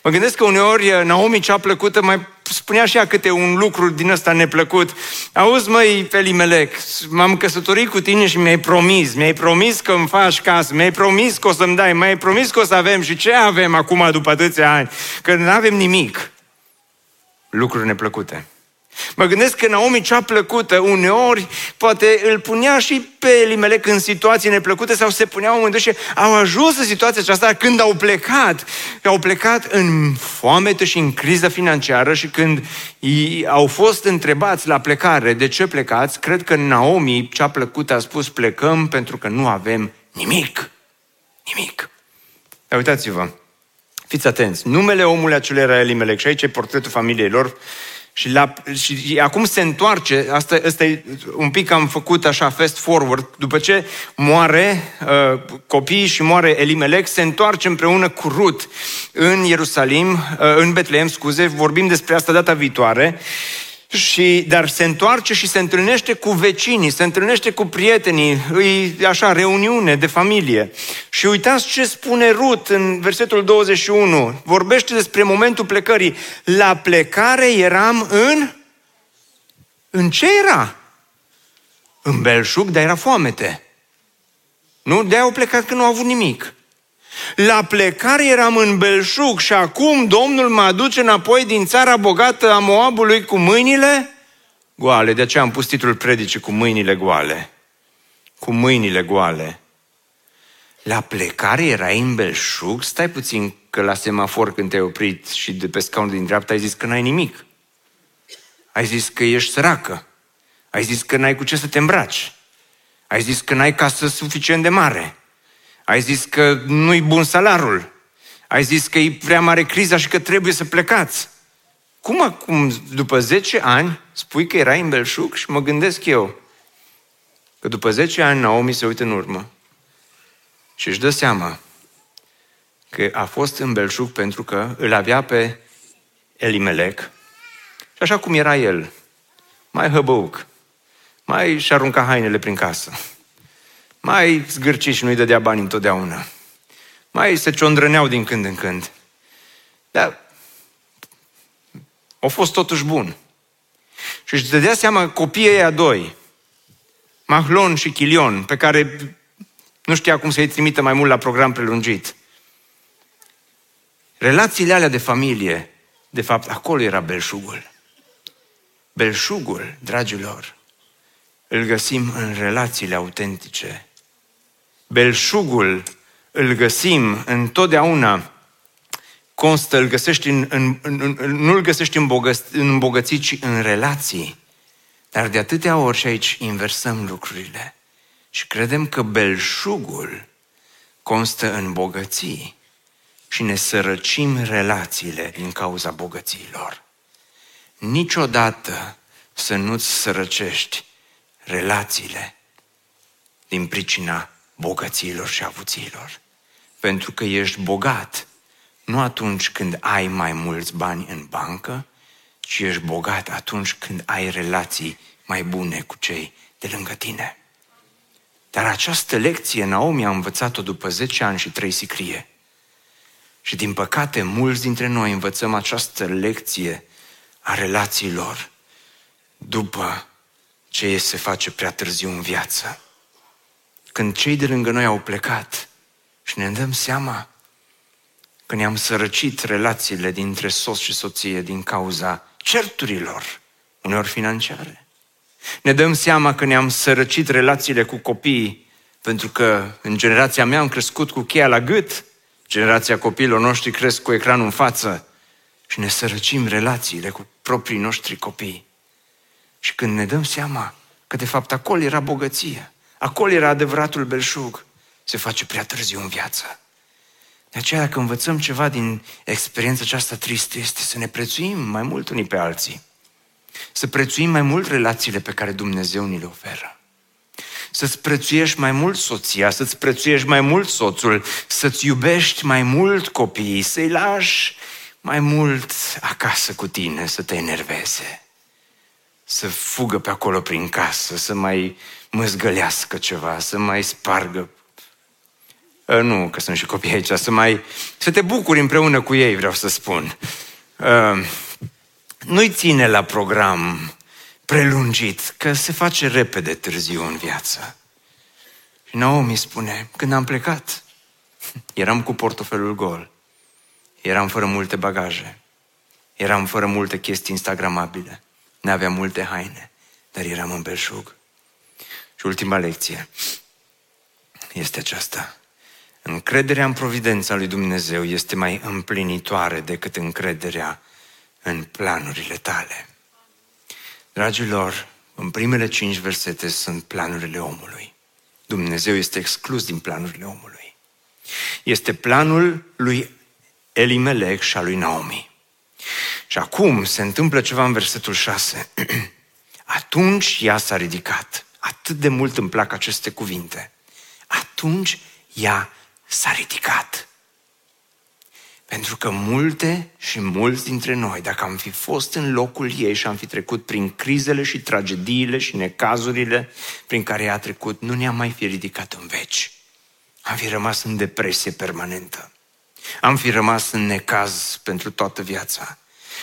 Mă gândesc că uneori Naomi, cea plăcută, mai spunea și ea câte un lucru din ăsta neplăcut. Auzi, măi, Elimelec, m-am căsătorit cu tine și mi-ai promis, mi-ai promis că îmi faci casă, mi-ai promis că o să-mi dai, mi-ai promis că o să avem și ce avem acum după atâția ani, că n-avem nimic. Lucruri neplăcute. Mă gândesc că Naomi, cea plăcută, uneori poate îl punea și pe Elimelec în situații neplăcute sau se puneau în dâșie. Au ajuns în situația aceasta când au plecat. Au plecat în foamete și în criză financiară și când au fost întrebați la plecare de ce plecați, cred că Naomi, cea plăcută, a spus plecăm pentru că nu avem nimic. Nimic. Dar uitați-vă, fiți atenți, numele omului acelui era Elimelec și aici e portretul familiei lor. Și, la, și acum se întoarce, asta, asta e un pic am făcut așa fast forward, după ce moare uh, copiii și moare Elimelec, se întoarce împreună cu Rut în Ierusalim, uh, în Betleem, scuze, vorbim despre asta data viitoare, și, dar se întoarce și se întâlnește cu vecinii, se întâlnește cu prietenii, îi, așa, reuniune de familie. Și uitați ce spune Rut în versetul douăzeci și unu, vorbește despre momentul plecării. La plecare eram în... În ce era? În belșug, dar era foamete. Nu? De-aia au plecat că nu au avut nimic. La plecare eram în belșug și acum Domnul mă aduce înapoi din țara bogată a Moabului cu mâinile goale. De aceea am pus titlul predicii cu mâinile goale. Cu mâinile goale. La plecare erai în belșug? Stai puțin că la semafor când te-ai oprit și de pe scaunul din dreapta ai zis că n-ai nimic. Ai zis că ești săracă. Ai zis că n-ai cu ce să te îmbraci. Ai zis că n-ai casă suficient de mare. Ai zis că nu-i bun salarul. Ai zis că e prea mare criza și că trebuie să plecați. Cum acum, după zece ani, spui că erai în belșug? Și mă gândesc eu că după zece ani Naomi se uită în urmă și își dă seama că a fost în belșug pentru că îl avea pe Elimelec. Și așa cum era el, mai hăbăuc, Mai și arunca hainele prin casă. Mai zgârci și nu-i dădea bani întotdeauna. Mai se ciondrăneau din când în când. Dar au fost totuși bun. Și își dădea seama copiii ăia doi, Mahlon și Chilion, pe care nu știa cum să-i trimită mai mult la program prelungit. Relațiile alea de familie, de fapt, acolo era belșugul. Belșugul, dragilor, îl găsim în relațiile autentice. Belșugul îl găsim întotdeauna, constă, îl găsești în, în, în, nu îl găsești în, bogăț, în bogății, ci în relații. Dar de atâtea ori și aici inversăm lucrurile și credem că belșugul constă în bogății și ne sărăcim relațiile din cauza bogățiilor. Niciodată să nu-ți sărăcești relațiile din pricina bogățiilor și avuțiilor. Pentru că ești bogat nu atunci când ai mai mulți bani în bancă, ci ești bogat atunci când ai relații mai bune cu cei de lângă tine. Dar această lecție Naomi a învățat-o după zece ani și trei sicrie. Și din păcate mulți dintre noi învățăm această lecție a relațiilor după ce se face prea târziu în viață. Când cei de lângă noi au plecat și ne dăm seama că ne-am sărăcit relațiile dintre soț și soție din cauza certurilor, uneori financiare. Ne dăm seama că ne-am sărăcit relațiile cu copiii, pentru că în generația mea am crescut cu cheia la gât, generația copiilor noștri cresc cu ecranul în față și ne sărăcim relațiile cu proprii noștri copii. Și când ne dăm seama că de fapt acolo era bogăția, acolo era adevăratul belșug, se face prea târziu în viață. De aceea, dacă învățăm ceva din experiența aceasta tristă, este să ne prețuim mai mult unii pe alții. Să prețuim mai mult relațiile pe care Dumnezeu ni le oferă. Să-ți prețuiești mai mult soția, să-ți prețuiești mai mult soțul, să-ți iubești mai mult copiii, să-i lași mai mult acasă cu tine, să te enerveze. Să fugă pe acolo prin casă, să mai mâzgălească ceva, să mai spargă. Nu, că sunt și copii aici, să mai... Să te bucuri împreună cu ei, vreau să spun. Nu-i ține la program prelungit, că se face repede târziu în viață. Și Naomi spune, când am plecat, eram cu portofelul gol, eram fără multe bagaje, eram fără multe chestii instagramabile, n-aveam multe haine, dar eram în belșug. Și ultima lecție este aceasta. Încrederea în providența lui Dumnezeu este mai împlinitoare decât încrederea în planurile tale. Dragilor, în primele cinci versete sunt planurile omului. Dumnezeu este exclus din planurile omului. Este planul lui Elimelec și al lui Naomi. Și acum se întâmplă ceva în versetul șase. Atunci ea s-a ridicat. Atât de mult îmi plac aceste cuvinte. Atunci ea s-a ridicat. Pentru că multe și mulți dintre noi, dacă am fi fost în locul ei și am fi trecut prin crizele și tragediile și necazurile prin care ea a trecut, nu ne-am mai fi ridicat în veci. Am fi rămas în depresie permanentă. Am fi rămas în necaz pentru toată viața.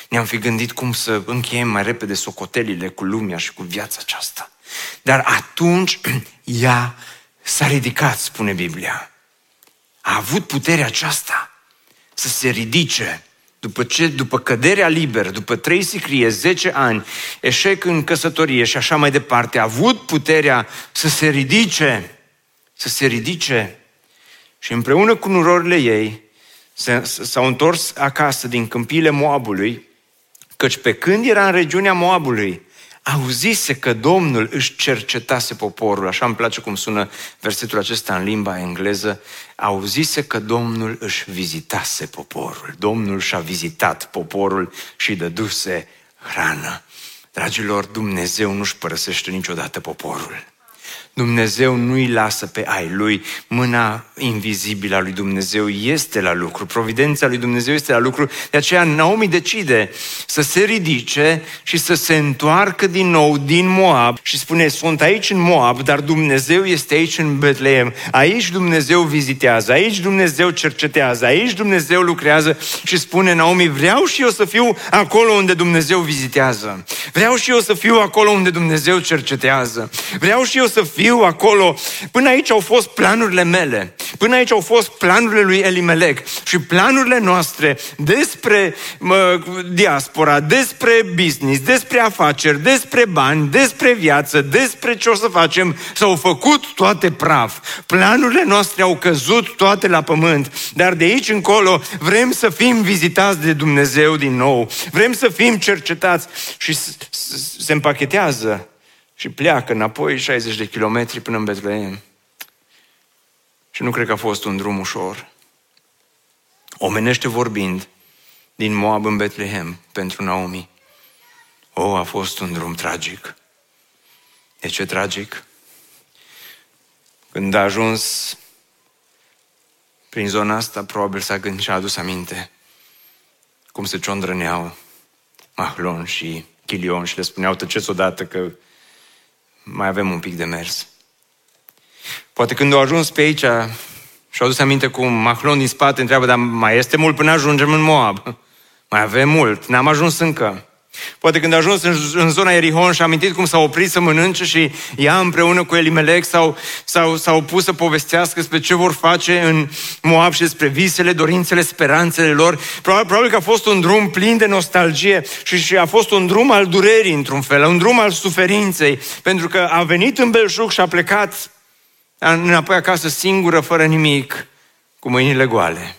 Ne-am fi gândit cum să încheiem mai repede socotelile cu lumea și cu viața aceasta. Dar atunci ea s-a ridicat, spune Biblia. A avut puterea aceasta să se ridice după, ce, după căderea liberă, după trei sicrie, zece ani, eșec în căsătorie și așa mai departe. A avut puterea să se ridice, să se ridice și împreună cu nurorile ei s-au întors acasă din câmpiile Moabului, căci pe când era în regiunea Moabului, auzise că Domnul își cercetase poporul. Așa îmi place cum sună versetul acesta în limba engleză. Auzise că Domnul își vizitase poporul. Domnul și-a vizitat poporul și dăduse hrană. Dragilor, Dumnezeu nu-și părăsește niciodată poporul. Dumnezeu nu-i lasă pe ai lui, mâna invizibilă a lui Dumnezeu este la lucru, providența lui Dumnezeu este la lucru, de aceea Naomi decide să se ridice și să se întoarcă din nou din Moab și spune, sunt aici în Moab, dar Dumnezeu este aici în Betleem, aici Dumnezeu vizitează, aici Dumnezeu cercetează, aici Dumnezeu lucrează și spune Naomi, vreau și eu să fiu acolo unde Dumnezeu vizitează, vreau și eu să fiu acolo unde Dumnezeu cercetează, vreau și eu să fiu acolo, până aici au fost planurile mele, până aici au fost planurile lui Elimelec și planurile noastre despre mă, diaspora, despre business, despre afaceri, despre bani, despre viață, despre ce o să facem, s-au făcut toate praf, planurile noastre au căzut toate la pământ, dar de aici încolo vrem să fim vizitați de Dumnezeu din nou, vrem să fim cercetați și se împachetează și pleacă înapoi șaizeci de kilometri până în Betleem. Și nu cred că a fost un drum ușor. Omenește vorbind, din Moab în Betleem, pentru Naomi. O, a fost un drum tragic. De ce tragic? Când a ajuns prin zona asta, probabil s-a gândit și a adus aminte cum se ciondrăneau Mahlon și Chilion și le spuneau, tăceți odată că mai avem un pic de mers. Poate când au ajuns pe aici și-au adus aminte cum Mahlon din spate întreabă, dar mai este mult până ajungem în Moab? Mai avem mult, n-am ajuns încă. Poate când a ajuns în zona Erihon și a amintit cum s-a oprit să mănânce și ea împreună cu Elimelec s-au, s-au, s-au pus să povestească despre ce vor face în Moab și despre visele, dorințele, speranțele lor. Probabil, probabil că a fost un drum plin de nostalgie și, și a fost un drum al durerii într-un fel, un drum al suferinței, pentru că a venit în belșug și a plecat înapoi acasă singură, fără nimic, cu mâinile goale.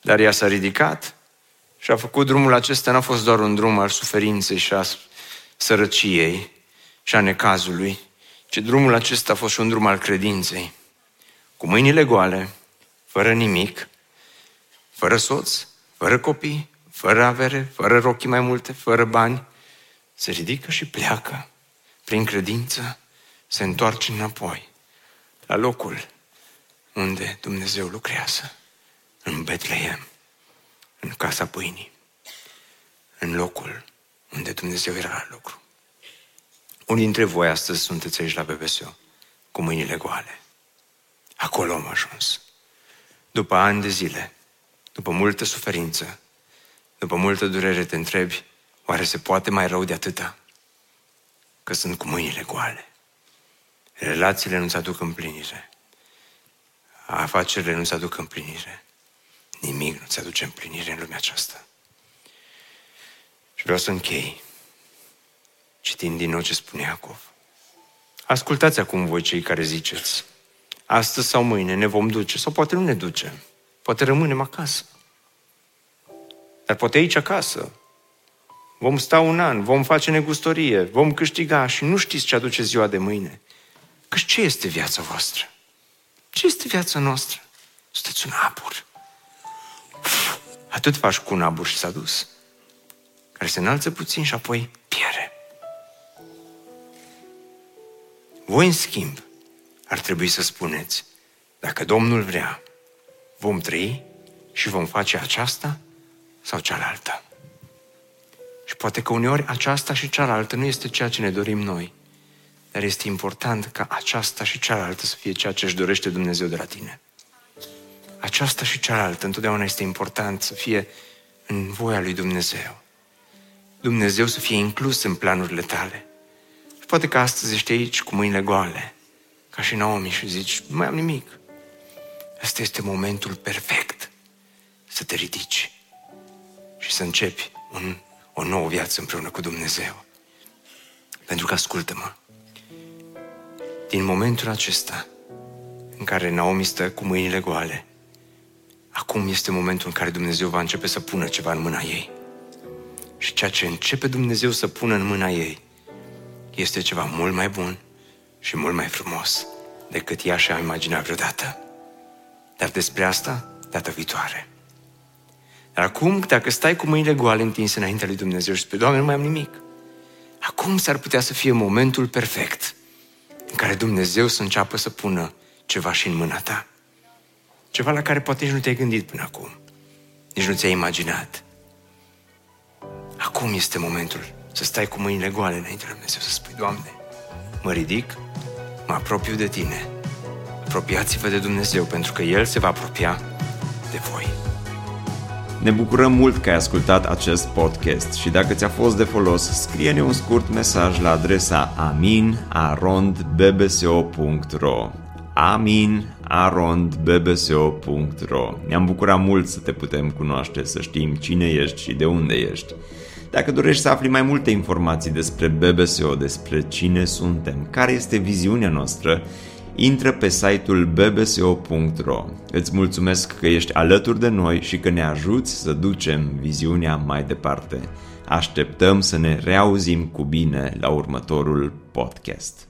Dar ea s-a ridicat și a făcut drumul acesta, n-a fost doar un drum al suferinței și a sărăciei și a necazului, ci drumul acesta a fost și un drum al credinței. Cu mâinile goale, fără nimic, fără soț, fără copii, fără avere, fără rochii mai multe, fără bani, se ridică și pleacă. Prin credință se întoarce înapoi la locul unde Dumnezeu lucrează, în Betleem. În casa pâinii, în locul unde Dumnezeu era la lucru. Unii dintre voi astăzi sunteți aici la B B S O, cu mâinile goale. Acolo am ajuns. După ani de zile, după multă suferință, după multă durere, te întrebi, oare se poate mai rău de atâta? Că sunt cu mâinile goale. Relațiile nu-ți aduc împlinire. Afacerile nu-ți aduc împlinire. Nimic nu-ți aduce împlinire în lumea aceasta. Și vreau să închei citind din nou ce spune Iacov. Ascultați acum voi cei care ziceți, astăzi sau mâine ne vom duce, sau poate nu ne ducem, poate rămânem acasă. Dar poate aici acasă vom sta un an, vom face negustorie, vom câștiga și nu știți ce aduce ziua de mâine. Că ce este viața voastră? Ce este viața noastră? Sunteți un abur. Atât faci cu un abur și s-a dus, care se înalță puțin și apoi piere. Voi, în schimb, ar trebui să spuneți, dacă Domnul vrea, vom trăi și vom face aceasta sau cealaltă. Și poate că uneori aceasta și cealaltă nu este ceea ce ne dorim noi, dar este important ca aceasta și cealaltă să fie ceea ce își dorește Dumnezeu de la tine. Aceasta și cealaltă întotdeauna este important să fie în voia lui Dumnezeu. Dumnezeu să fie inclus în planurile tale. Și poate că astăzi ești aici cu mâinile goale, ca și Naomi, și zici, nu mai am nimic. Asta este momentul perfect să te ridici și să începi un, o nouă viață împreună cu Dumnezeu. Pentru că, ascultă-mă, din momentul acesta în care Naomi stă cu mâinile goale, acum este momentul în care Dumnezeu va începe să pună ceva în mâna ei. Și ceea ce începe Dumnezeu să pună în mâna ei este ceva mult mai bun și mult mai frumos decât ea și-a imaginat vreodată. Dar despre asta data viitoare. Dar acum, dacă stai cu mâinile goale întinse înaintea lui Dumnezeu și spui, Doamne, nu mai am nimic, acum s-ar putea să fie momentul perfect în care Dumnezeu să înceapă să pună ceva și în mâna ta. Ceva la care poate nici nu te-ai gândit până acum. Nici nu ți-ai imaginat. Acum este momentul să stai cu mâinile goale înainte lui Dumnezeu, să spui: Doamne, mă ridic, mă apropiu de Tine. Apropiați-vă de Dumnezeu, pentru că El se va apropia de voi. Ne bucurăm mult că ai ascultat acest podcast și dacă ți-a fost de folos, scrie-ne un scurt mesaj la adresa amin arond b b s o punct r o amin arond b b s o punct r o. Ne-am bucurat mult să te putem cunoaște, să știm cine ești și de unde ești. Dacă dorești să afli mai multe informații despre B B S O, despre cine suntem, care este viziunea noastră, intră pe site-ul b b s o punct r o. Îți mulțumesc că ești alături de noi și că ne ajuți să ducem viziunea mai departe. Așteptăm să ne reauzim cu bine la următorul podcast.